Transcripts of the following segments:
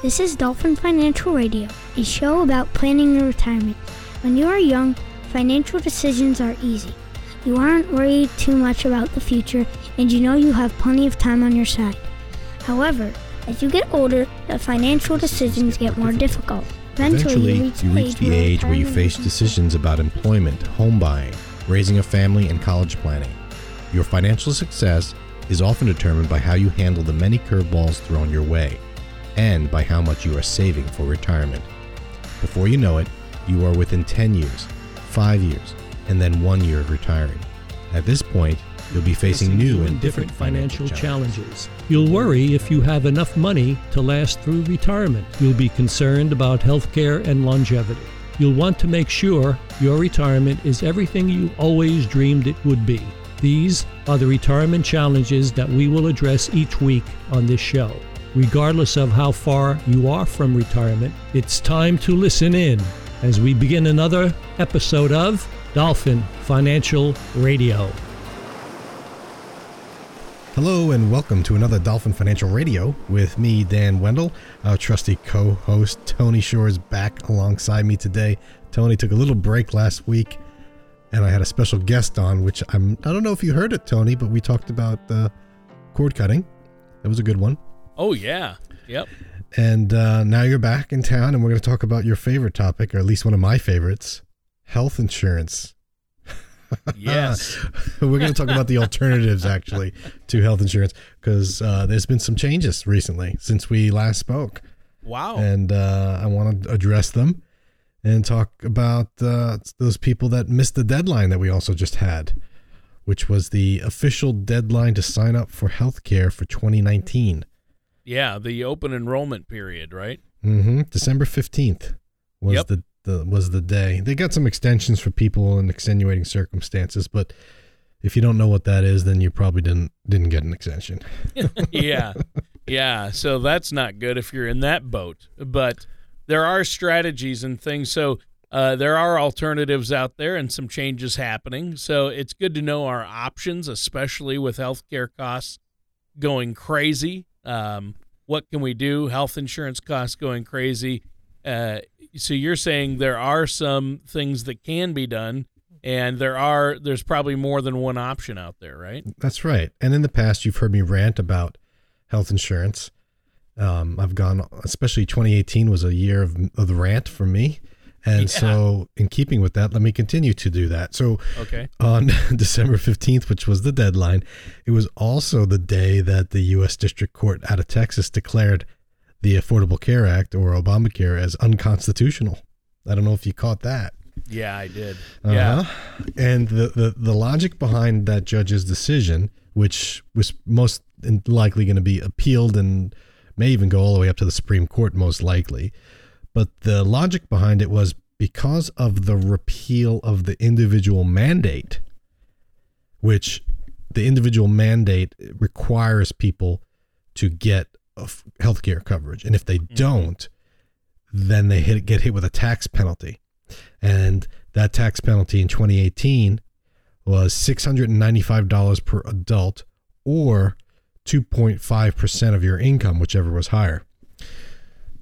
This is Dolphin Financial Radio, a show about planning your retirement. When you are young, financial decisions are easy. You aren't worried too much about the future, and you know you have plenty of time on your side. However, as you get older, the financial decisions get more difficult. Eventually you reach the age where you face decisions about employment, home buying, raising a family, and college planning. Your financial success is often determined by how you handle the many curveballs thrown your way and by how much you are saving for retirement. Before you know it, you are within 10 years, 5 years, and then 1 year of retiring. At this point, you'll be facing new and different financial challenges. You'll worry if you have enough money to last through retirement. You'll be concerned about health care and longevity. You'll want to make sure your retirement is everything you always dreamed it would be. These are the retirement challenges that we will address each week on this show. Regardless of how far you are from retirement, it's time to listen in as we begin another episode of Dolphin Financial Radio. Hello and welcome to another Dolphin Financial Radio with me, Dan Wendell. Our trusty co-host Tony Shore is back alongside me today. Tony took a little break last week, and I had a special guest on, which I don't know if you heard it, Tony, but we talked about cord cutting. That was a good one. Oh, yeah. Yep. And now you're back in town, and we're going to talk about your favorite topic, or at least one of my favorites, health insurance. Yes. We're going to talk about the alternatives, actually, to health insurance, because there's been some changes recently since we last spoke. Wow. And I want to address them and talk about those people that missed the deadline that we also just had, which was the official deadline to sign up for health care for 2019. Yeah, the open enrollment period, right? Mm-hmm. December 15th was the day. They got some extensions for people in extenuating circumstances, but if you don't know what that is, then you probably didn't get an extension. Yeah. So that's not good if you're in that boat, but there are strategies and things. So there are alternatives out there and some changes happening. So it's good to know our options, especially with healthcare costs going crazy. What can we do? Health insurance costs going crazy. So you're saying there are some things that can be done, and there's probably more than one option out there, right? That's right. And in the past, you've heard me rant about health insurance. I've gone, especially 2018 was a year of the rant for me. And so in keeping with that, let me continue to do that. So on December 15th, which was the deadline, it was also the day that the U.S. District Court out of Texas declared the Affordable Care Act, or Obamacare, as unconstitutional. I don't know if you caught that. Yeah, I did. Yeah. And the logic behind that judge's decision, which was most likely going to be appealed and may even go all the way up to the Supreme Court, most likely. But the logic behind it was because of the repeal of the individual mandate, which the individual mandate requires people to get healthcare coverage. And if they don't, then they get hit with a tax penalty. And that tax penalty in 2018 was $695 per adult, or 2.5% of your income, whichever was higher.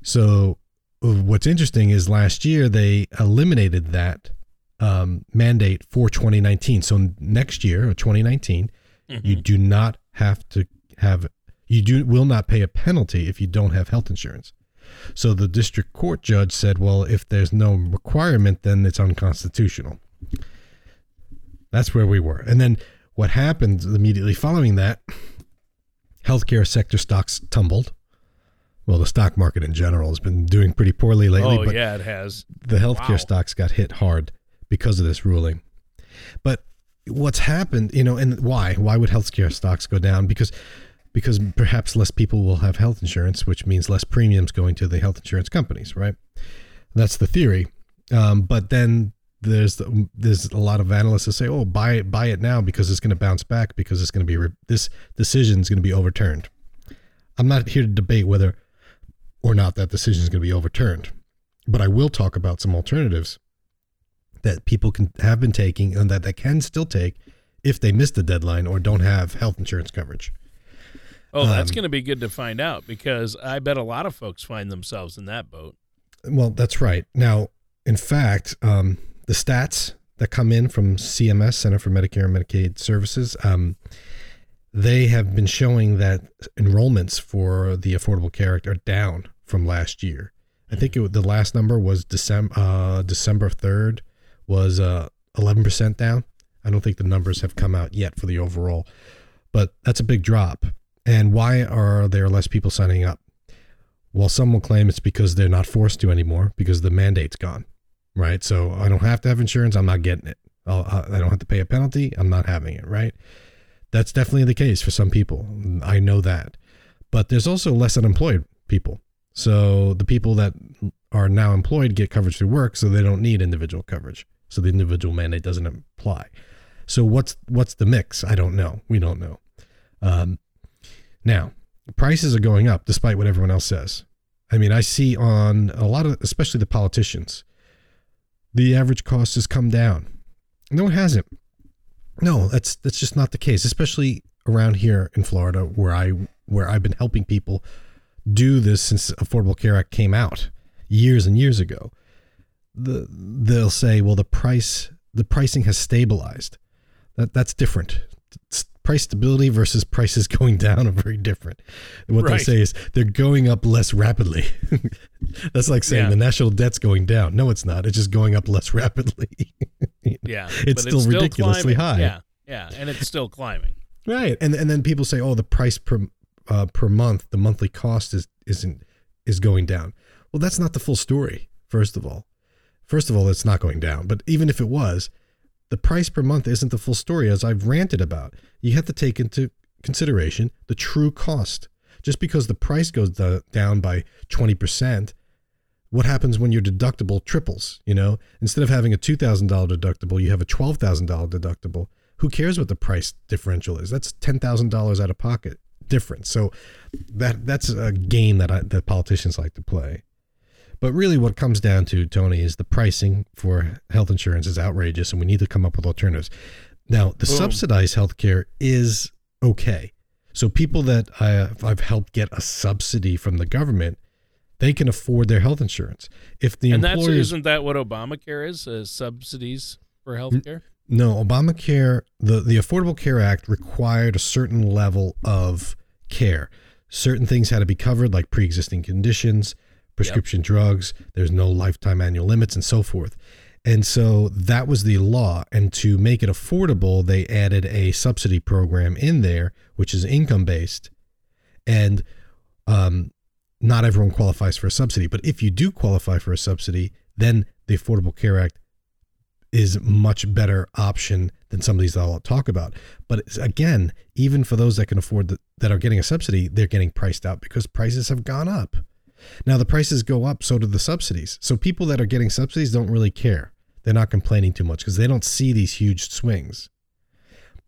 So what's interesting is last year they eliminated that mandate for 2019. So next year, or 2019, you do not have to have, will not pay a penalty if you don't have health insurance. So the district court judge said, well, if there's no requirement, then it's unconstitutional. That's where we were. And then what happened immediately following that, healthcare sector stocks tumbled. Well, the stock market in general has been doing pretty poorly lately. But yeah, it has. The healthcare stocks got hit hard because of this ruling. But what's happened, and why? Why would healthcare stocks go down? Because perhaps less people will have health insurance, which means less premiums going to the health insurance companies, right? That's the theory. But then there's a lot of analysts that say, buy it now because it's going to bounce back, because it's going to be this decision is going to be overturned. I'm not here to debate whether or not that decision is going to be overturned, but I will talk about some alternatives that people have been taking and that they can still take if they miss the deadline or don't have health insurance coverage. Oh, that's going to be good to find out, because I bet a lot of folks find themselves in that boat. Well, that's right. Now, in fact, the stats that come in from CMS, Center for Medicare and Medicaid Services, they have been showing that enrollments for the Affordable Care Act are down from last year. I think the last number was December 3rd was 11% down. I don't think the numbers have come out yet for the overall, but that's a big drop. And why are there less people signing up? Well, some will claim it's because they're not forced to anymore because the mandate's gone, right? So I don't have to have insurance. I'm not getting it. I don't have to pay a penalty. I'm not having it, right? That's definitely the case for some people. I know that. But there's also less unemployed people. So the people that are now employed get coverage through work, so they don't need individual coverage. So the individual mandate doesn't apply. So what's the mix? I don't know. We don't know. Now, prices are going up despite what everyone else says. I mean, I see on a lot of, especially the politicians, the average cost has come down. No, it hasn't. No, that's just not the case, especially around here in Florida, where I've been helping people do this since Affordable Care Act came out years and years ago. They'll say, well, the pricing has stabilized. That's different. Price stability versus prices going down are very different. And what they say is they're going up less rapidly. That's like saying the national debt's going down. No, it's not. It's just going up less rapidly. It's still ridiculously climbing. High. Yeah, and it's still climbing. Right, and then people say, oh, the price per month, the monthly cost is going down. Well, that's not the full story. First of all, it's not going down. But even if it was, the price per month isn't the full story, as I've ranted about. You have to take into consideration the true cost. Just because the price goes down by 20%, what happens when your deductible triples? You know, instead of having a $2,000 deductible, you have a $12,000 deductible. Who cares what the price differential is? That's $10,000 out of pocket difference. So that's a game that politicians like to play. But really what it comes down to, Tony, is the pricing for health insurance is outrageous, and we need to come up with alternatives. Now, the subsidized health care is okay. So people that I've helped get a subsidy from the government, they can afford their health insurance. If the isn't that what Obamacare is, subsidies for health care? No, Obamacare, the Affordable Care Act required a certain level of care. Certain things had to be covered, like pre-existing conditions, prescription drugs, there's no lifetime annual limits and so forth. And so that was the law. And to make it affordable, they added a subsidy program in there, which is income-based. And not everyone qualifies for a subsidy. But if you do qualify for a subsidy, then the Affordable Care Act is much better option than some of these that I'll talk about. But again, even for those that can afford that are getting a subsidy, they're getting priced out because prices have gone up. Now, the prices go up, so do the subsidies. So people that are getting subsidies don't really care. They're not complaining too much because they don't see these huge swings.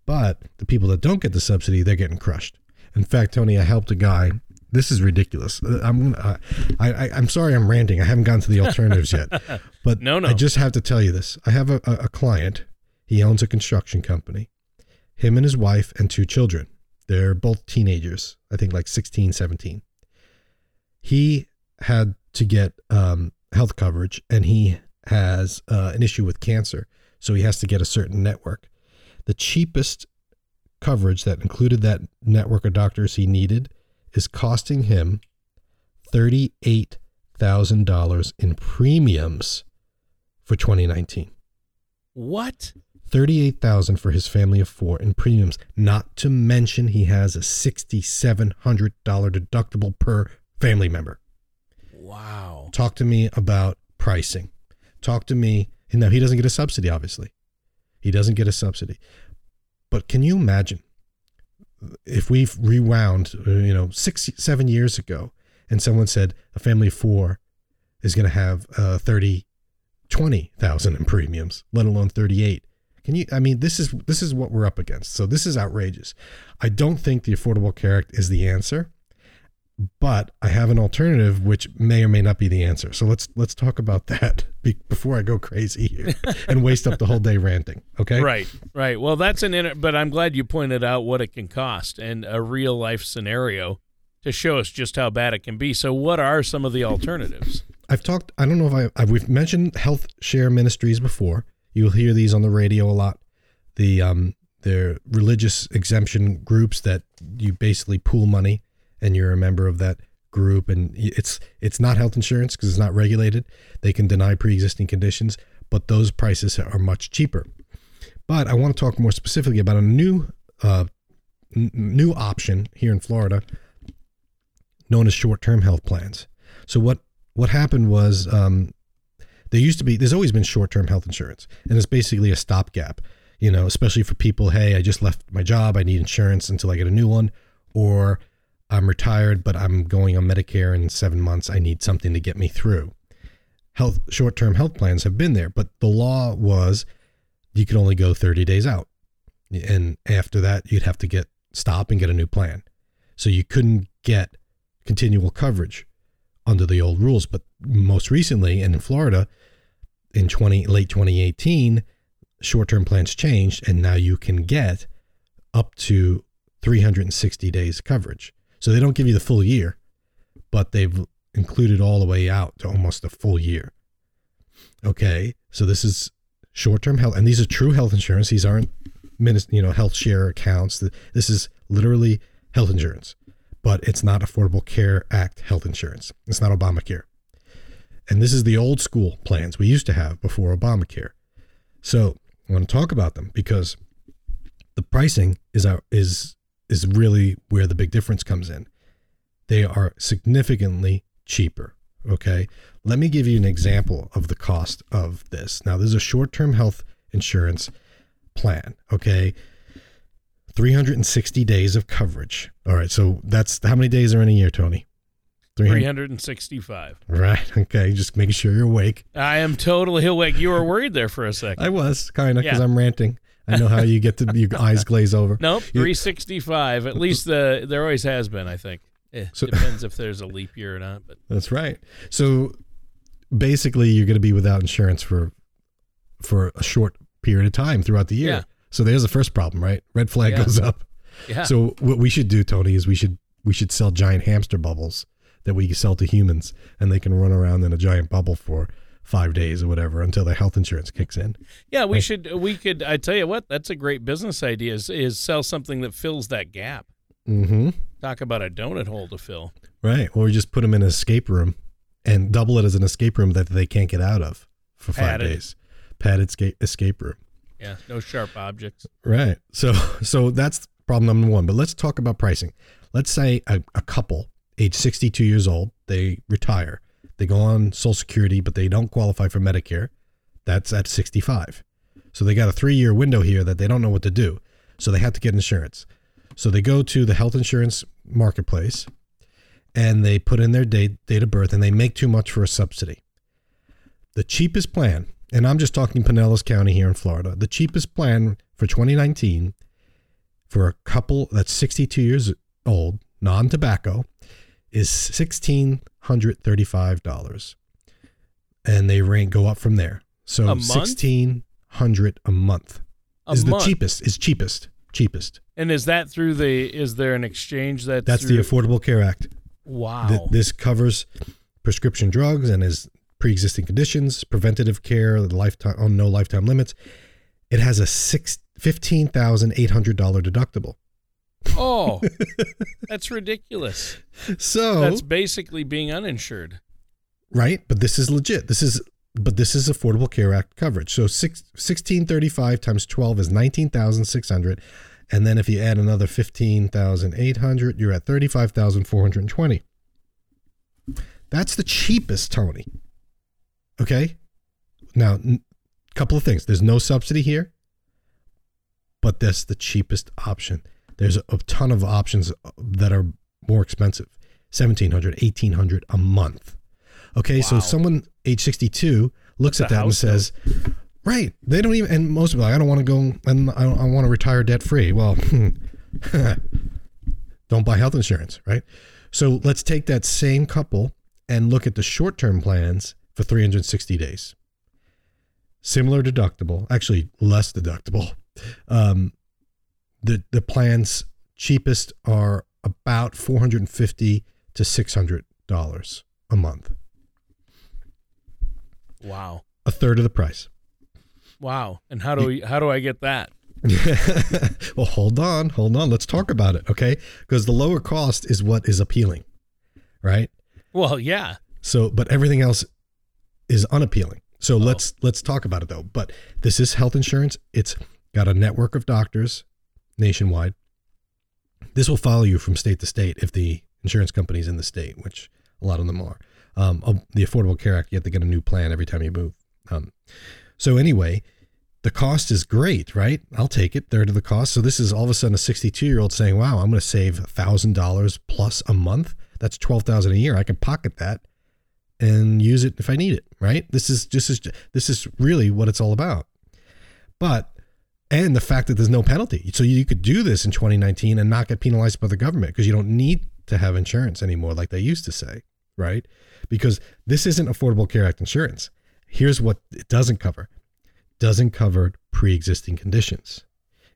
But the people that don't get the subsidy, they're getting crushed. In fact, Tony, I helped a guy. This is ridiculous. I'm sorry I'm ranting. I haven't gotten to the alternatives yet. But no. I just have to tell you this. I have a client. He owns a construction company. Him and his wife and two children. They're both teenagers, I think like 16, 17. He had to get health coverage, and he has an issue with cancer, so he has to get a certain network. The cheapest coverage that included that network of doctors he needed is costing him $38,000 in premiums for 2019. What? $38,000 for his family of four in premiums, not to mention he has a $6,700 deductible per family member. Wow. Talk to me about pricing. Talk to me. Now, he doesn't get a subsidy, obviously. He doesn't get a subsidy. But can you imagine if we've rewound, 6-7 years ago, and someone said a family of four is going to have 20,000 in premiums, let alone 38. This is what we're up against. So this is outrageous. I don't think the Affordable Care Act is the answer. but I have an alternative, which may or may not be the answer. So let's talk about that before I go crazy here and waste up the whole day ranting. Okay. Right. Well, that's but I'm glad you pointed out what it can cost and a real life scenario to show us just how bad it can be. So what are some of the alternatives? I don't know if we've mentioned Health Share Ministries before. You'll hear these on the radio a lot. They're religious exemption groups that you basically pool money, and you're a member of that group, and it's not health insurance because it's not regulated. They can deny pre-existing conditions, but those prices are much cheaper. But I want to talk more specifically about a new option here in Florida known as short-term health plans. So what happened was there's always been short-term health insurance, and it's basically a stopgap, you know, especially for people, hey, I just left my job, I need insurance until I get a new one, or I'm retired, but I'm going on Medicare in 7 months. I need something to get me through. Short-term health plans have been there, but the law was you could only go 30 days out. And after that, you'd have to stop and get a new plan. So you couldn't get continual coverage under the old rules. But most recently, and in Florida, in late 2018, short-term plans changed, and now you can get up to 360 days coverage. So they don't give you the full year, but they've included all the way out to almost a full year. Okay, so this is short-term health, and these are true health insurance. These aren't, health share accounts. This is literally health insurance, but it's not Affordable Care Act health insurance. It's not Obamacare. And this is the old school plans we used to have before Obamacare. So I want to talk about them because the pricing is really where the big difference comes in. They are significantly cheaper, okay? Let me give you an example of the cost of this. Now, this is a short-term health insurance plan, okay? 360 days of coverage. All right, so that's how many days are in a year, Tony? 365. Right, okay, just making sure you're awake. I am totally awake. You were worried there for a second. I was, kind of, because I'm ranting. I know how you get your eyes glaze over. Nope, 365. At least there always has been, I think. Depends if there's a leap year or not. But that's right. So basically, you're going to be without insurance for a short period of time throughout the year. Yeah. So there's the first problem, right? Red flag goes up. Yeah. So what we should do, Tony, is we should sell giant hamster bubbles that we sell to humans, and they can run around in a giant bubble for 5 days or whatever until the health insurance kicks in. Yeah, we could, I tell you what, that's a great business idea is sell something that fills that gap. Mm-hmm. Talk about a donut hole to fill. Right. Or we just put them in an escape room and double it as an escape room that they can't get out of for 5 days. Padded escape room. Yeah. No sharp objects. Right. So that's problem number one, but let's talk about pricing. Let's say a couple age 62 years old, they retire. They go on Social Security, but they don't qualify for Medicare. That's at 65. So they got a 3-year window here that they don't know what to do. So they have to get insurance. So they go to the health insurance marketplace and they put in their date of birth, and they make too much for a subsidy. The cheapest plan, and I'm just talking Pinellas County here in Florida, the cheapest plan for 2019 for a couple that's 62 years old, non-tobacco, is $1,635, and they go up from there. So $1,600 a month is the cheapest. Is cheapest. And is that through is there an exchange that's the Affordable Care Act? Wow. This covers prescription drugs and is pre-existing conditions, preventative care, no lifetime limits. It has a $15,800 deductible. Oh, that's ridiculous. So that's basically being uninsured. Right. But this is legit. This is Affordable Care Act coverage. So 1635 times 12 is 19,600. And then if you add another 15,800, you're at 35,420. That's the cheapest, Tony. Okay. Now, couple of things. There's no subsidy here, but that's the cheapest option. There's a ton of options that are more expensive, $1,700, $1,800 a month. Okay, wow. So someone age 62 looks at that and says, right, they don't even, and most of them are like, I don't want to go, and I want to retire debt free. Well, don't buy health insurance, right? So let's take that same couple and look at the short-term plans for 360 days. Similar deductible, actually less deductible. The plans cheapest are about $450 to $600 a month. Wow. A third of the price. Wow. And how do I get that? Well, hold on. Let's talk about it. Okay. Because the lower cost is what is appealing, right? Well, yeah. So, but everything else is unappealing. So let's talk about it though. But this is health insurance. It's got a network of doctors nationwide. This will follow you from state to state if the insurance company's in the state, which a lot of them are. The Affordable Care Act, you have to get a new plan every time you move. So anyway, the cost is great, right? I'll take it. Third of the cost. So this is all of a sudden a 62-year-old saying, wow, I'm going to save $1,000 plus a month. That's $12,000 a year. I can pocket that and use it if I need it, right? This is really what it's all about. But, and the fact that there's no penalty. So you could do this in 2019 and not get penalized by the government because you don't need to have insurance anymore, like they used to say, right? Because this isn't Affordable Care Act insurance. Here's what it doesn't cover. Doesn't cover pre-existing conditions.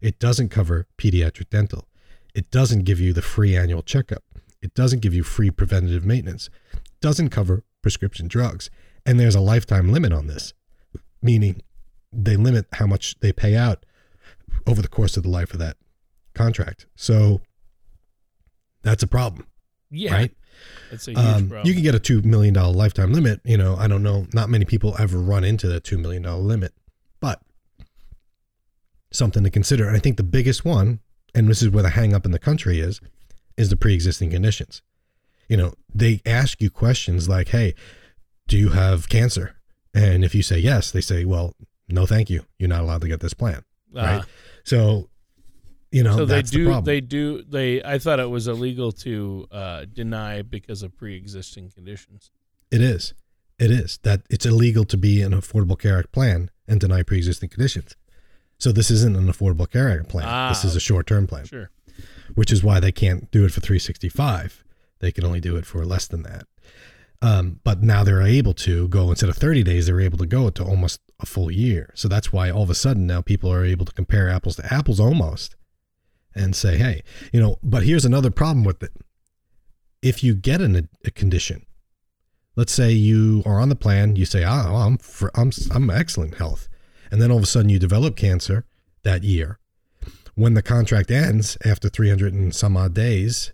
It doesn't cover pediatric dental. It doesn't give you the free annual checkup. It doesn't give you free preventative maintenance. It doesn't cover prescription drugs. And there's a lifetime limit on this, meaning they limit how much they pay out over the course of the life of that contract. So that's a problem. Yeah. Right? That's a huge problem. You can get a $2 million lifetime limit. You know, I don't know. Not many people ever run into that $2 million limit. But something to consider. And I think the biggest one, and this is where the hang up in the country is the pre-existing conditions. You know, they ask you questions like, hey, do you have cancer? And if you say yes, they say, well, no, thank you. You're not allowed to get this plan. Right. So, you know, so that's the problem. I thought it was illegal to deny because of pre-existing conditions. It is that it's illegal to be an Affordable Care Act plan and deny pre-existing conditions. So this isn't an Affordable Care Act plan. This is a short-term plan, sure. Which is why they can't do it for 365. They can only do it for less than that. But now they're able to go instead of 30 days, they're able to go to almost a full year. So that's why all of a sudden now people are able to compare apples to apples almost and say, hey, you know, but here's another problem with it. If you get a condition, let's say you are on the plan, you say, I'm excellent health. And then all of a sudden you develop cancer that year. When the contract ends after 300 and some odd days,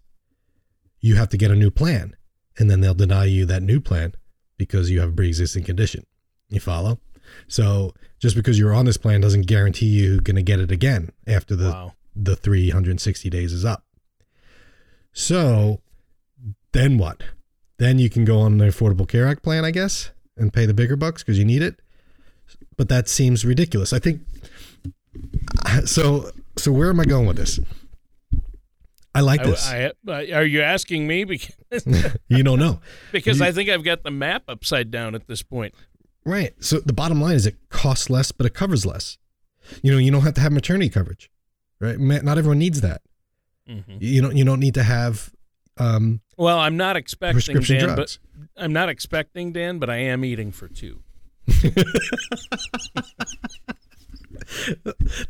you have to get a new plan. And then they'll deny you that new plan because you have a pre-existing condition. You follow? So just because you're on this plan doesn't guarantee you're going to get it again after the 360 days is up. So then what? Then you can go on the Affordable Care Act plan, I guess, and pay the bigger bucks because you need it. But that seems ridiculous. I think, so where am I going with this? I like this. Are you asking me? Because you don't know. Because I think I've got the map upside down at this point. Right. So the bottom line is it costs less, but it covers less. You know, you don't have to have maternity coverage, right? Not everyone needs that. Mm-hmm. You don't need to have... well, I'm not expecting Dan, but I am eating for two.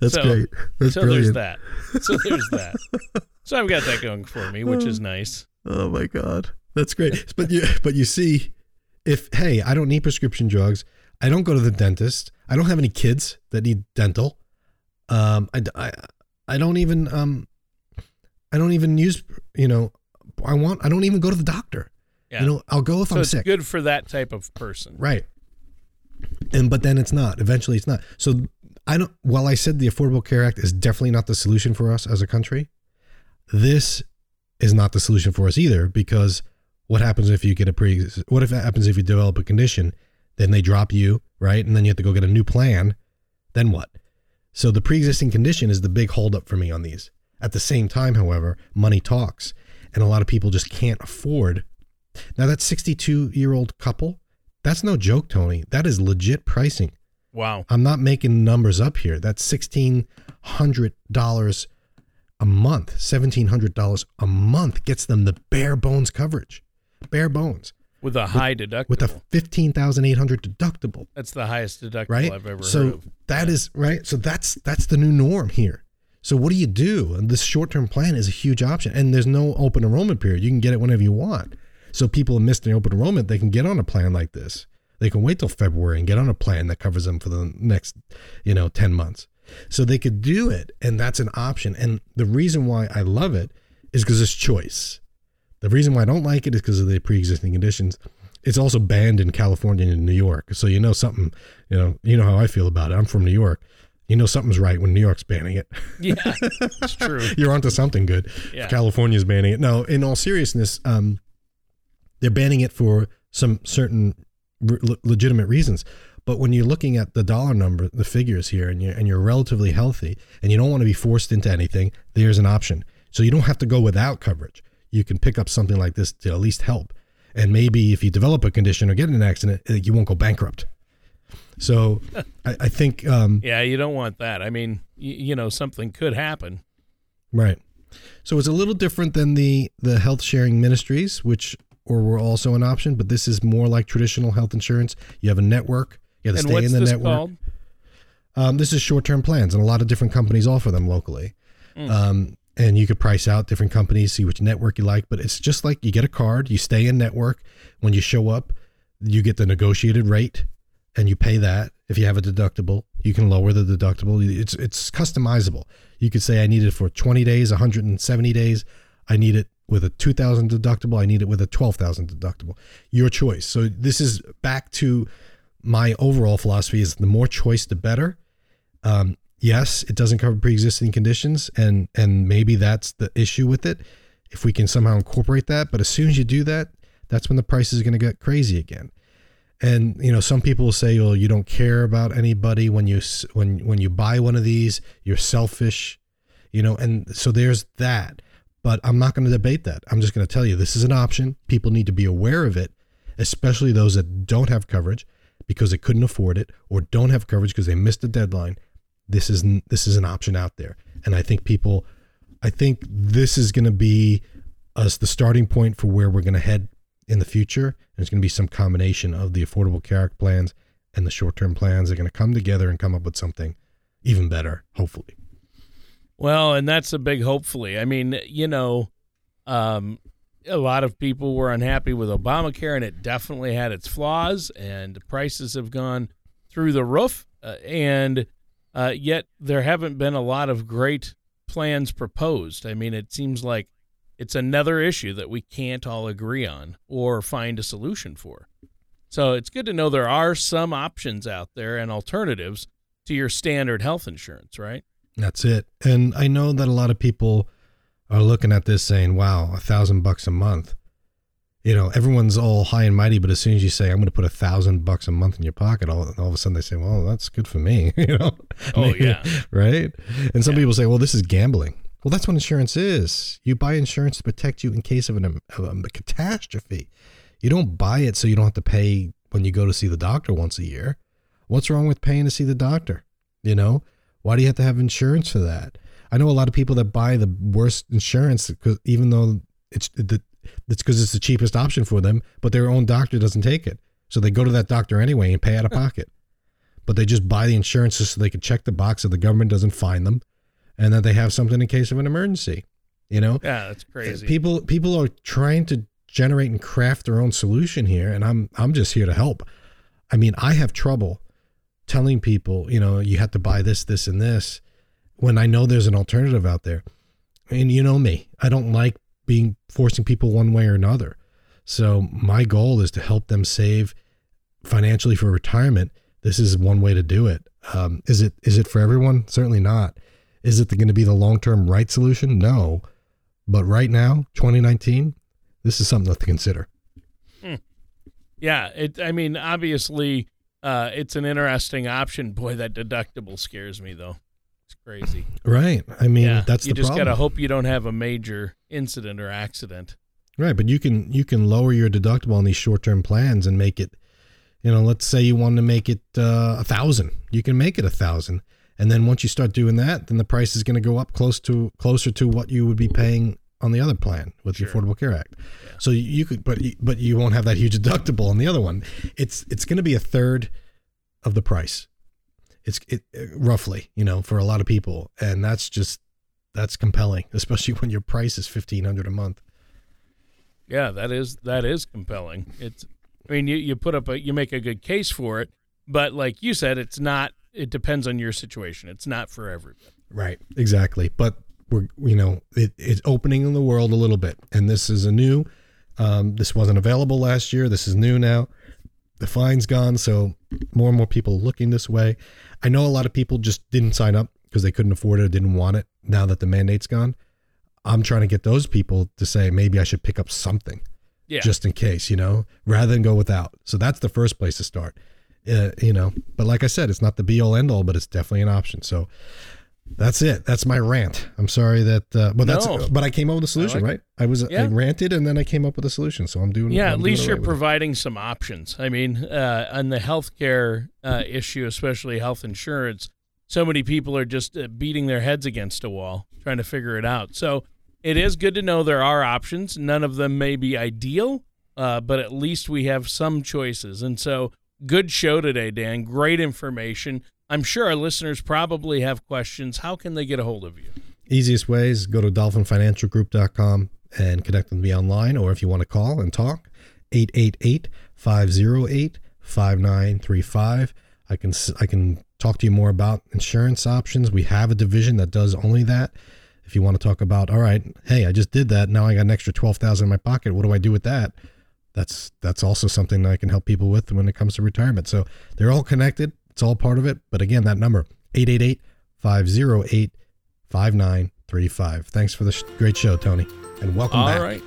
That's great. That's so brilliant. So there's that. So I've got that going for me, which is nice. Oh my God, that's great. But you see, if hey, I don't need prescription drugs. I don't go to the dentist. I don't have any kids that need dental. I don't even use I don't even go to the doctor. Yeah. You know, I'll go if I'm sick. So it's good for that type of person. Right. But then it's not. Eventually it's not. So while I said the Affordable Care Act is definitely not the solution for us as a country, this is not the solution for us either, because what if it happens if you develop a condition, then they drop you, right? And then you have to go get a new plan. Then what? So the pre-existing condition is the big holdup for me on these. At the same time, however, money talks. And a lot of people just can't afford. Now that 62-year-old couple, that's no joke, Tony. That is legit pricing. Wow. I'm not making numbers up here. That's $1,600 a month, $1,700 a month gets them the bare bones coverage, bare bones. With a high deductible. With a $15,800 deductible. That's the highest deductible I've ever heard of. So that's the new norm here. So what do you do? And this short-term plan is a huge option. And there's no open enrollment period. You can get it whenever you want. So people who missed the open enrollment, they can get on a plan like this. They can wait till February and get on a plan that covers them for the next, 10 months. So they could do it. And that's an option. And the reason why I love it is because it's choice. The reason why I don't like it is because of the pre-existing conditions. It's also banned in California and in New York. So something, you know how I feel about it. I'm from New York. You know something's right when New York's banning it. Yeah, it's true. You're onto something good. Yeah. California's banning it. No, in all seriousness, they're banning it for some certain legitimate reasons. But when you're looking at the dollar number, the figures here, and you're relatively healthy, and you don't want to be forced into anything, there's an option. So you don't have to go without coverage. You can pick up something like this to at least help. And maybe if you develop a condition or get in an accident, you won't go bankrupt. So I think... you don't want that. I mean, something could happen. Right. So it's a little different than the health sharing ministries, which were also an option, but this is more like traditional health insurance. You have a network. You have to stay in the network. And what's this called? This is short-term plans, and a lot of different companies offer them locally. Mm. And you could price out different companies, see which network you like. But it's just like you get a card, you stay in network. When you show up, you get the negotiated rate and you pay that. If you have a deductible, you can lower the deductible. It's customizable. You could say, I need it for 20 days, 170 days. I need it with a $2,000 deductible. I need it with a $12,000 deductible. Your choice. So this is back to my overall philosophy is the more choice, the better. Yes, it doesn't cover pre-existing conditions, and maybe that's the issue with it, if we can somehow incorporate that. But as soon as you do that, that's when the prices are going to get crazy again. And, some people will say, well, you don't care about anybody when you buy one of these, you're selfish, and so there's that. But I'm not going to debate that. I'm just going to tell you this is an option. People need to be aware of it, especially those that don't have coverage because they couldn't afford it or don't have coverage because they missed the deadline. This is an option out there. And I think this is going to be us the starting point for where we're going to head in the future. And it's going to be some combination of the Affordable Care Act plans and the short-term plans. They're going to come together and come up with something even better, hopefully. Well, and that's a big hopefully. I mean, a lot of people were unhappy with Obamacare, and it definitely had its flaws, and the prices have gone through the roof. Yet there haven't been a lot of great plans proposed. I mean, it seems like it's another issue that we can't all agree on or find a solution for. So it's good to know there are some options out there and alternatives to your standard health insurance, right? That's it. And I know that a lot of people are looking at this saying, wow, $1,000 a month. Everyone's all high and mighty, but as soon as you say, I'm going to put $1,000 a month in your pocket, all of a sudden they say, well, that's good for me, Oh, yeah. Right? And some people say, well, this is gambling. Well, that's what insurance is. You buy insurance to protect you in case of a catastrophe. You don't buy it so you don't have to pay when you go to see the doctor once a year. What's wrong with paying to see the doctor? Why do you have to have insurance for that? I know a lot of people that buy the worst insurance because even though it's because it's the cheapest option for them, but their own doctor doesn't take it. So they go to that doctor anyway and pay out of pocket. But they just buy the insurance just so they can check the box so the government doesn't fine them and that they have something in case of an emergency. Yeah, that's crazy. People are trying to generate and craft their own solution here, and I'm just here to help. I mean, I have trouble telling people, you have to buy this, this, and this when I know there's an alternative out there. And you know me, I don't like forcing people one way or another. So my goal is to help them save financially for retirement. This is one way to do it. Is it for everyone? Certainly not. Is it going to be the long-term right solution? No. But right now, 2019, this is something to consider. Yeah. Obviously, it's an interesting option. Boy, that deductible scares me though. It's crazy. Right. That's the problem. You just got to hope you don't have a major incident or accident. Right. But you can lower your deductible on these short-term plans and make it, let's say you want to make it 1,000. You can make it 1,000 And then once you start doing that, then the price is going to go up closer to what you would be paying on the other plan with the Affordable Care Act. Yeah. So you could, but you won't have that huge deductible on the other one. It's going to be a third of the price. It's roughly, for a lot of people. And that's compelling, especially when your price is $1,500 a month. Yeah, that is compelling. You make a good case for it, but like you said, it depends on your situation. It's not for everybody. Right. Exactly. But it's opening in the world a little bit. And this is this wasn't available last year. This is new now. The fine's gone. So more and more people are looking this way. I know a lot of people just didn't sign up because they couldn't afford it or didn't want it. Now that the mandate's gone, I'm trying to get those people to say, maybe I should pick up something just in case, rather than go without. So that's the first place to start. But like I said, it's not the be all end all, but it's definitely an option. So that's it. That's my rant. I'm sorry but I came up with a solution, right? I ranted and then I came up with a solution. So I'm doing. Yeah. I'm at least you're providing some options. I mean, on the healthcare issue, especially health insurance, so many people are just beating their heads against a wall trying to figure it out. So it is good to know there are options. None of them may be ideal, but at least we have some choices. And so, good show today, Dan. Great information. I'm sure our listeners probably have questions. How can they get a hold of you? Easiest way is go to dolphinfinancialgroup.com and connect with me online, or if you want to call and talk, 888-508-5935. I can talk to you more about insurance options. We have a division that does only that. If you want to talk about, all right, hey, I just did that. Now I got an extra $12,000 in my pocket. What do I do with that? That's also something that I can help people with when it comes to retirement. So they're all connected. It's all part of it. But again, that number, 888-508-5935. Thanks for the great show, Tony. And welcome back. All right.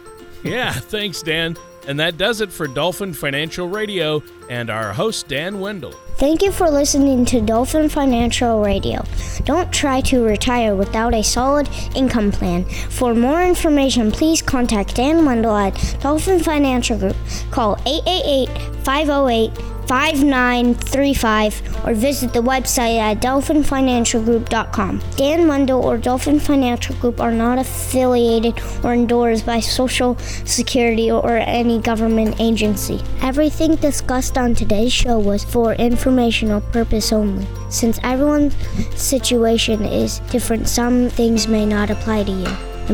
Yeah, thanks, Dan. And that does it for Dolphin Financial Radio and our host, Dan Wendell. Thank you for listening to Dolphin Financial Radio. Don't try to retire without a solid income plan. For more information, please contact Dan Wendell at Dolphin Financial Group. Call 888-508-5935 or visit the website at dolphinfinancialgroup.com. Dan Wendell or Dolphin Financial Group are not affiliated or endorsed by Social Security or any government agency. Everything discussed on today's show was for informational purpose only. Since everyone's situation is different, some things may not apply to you. The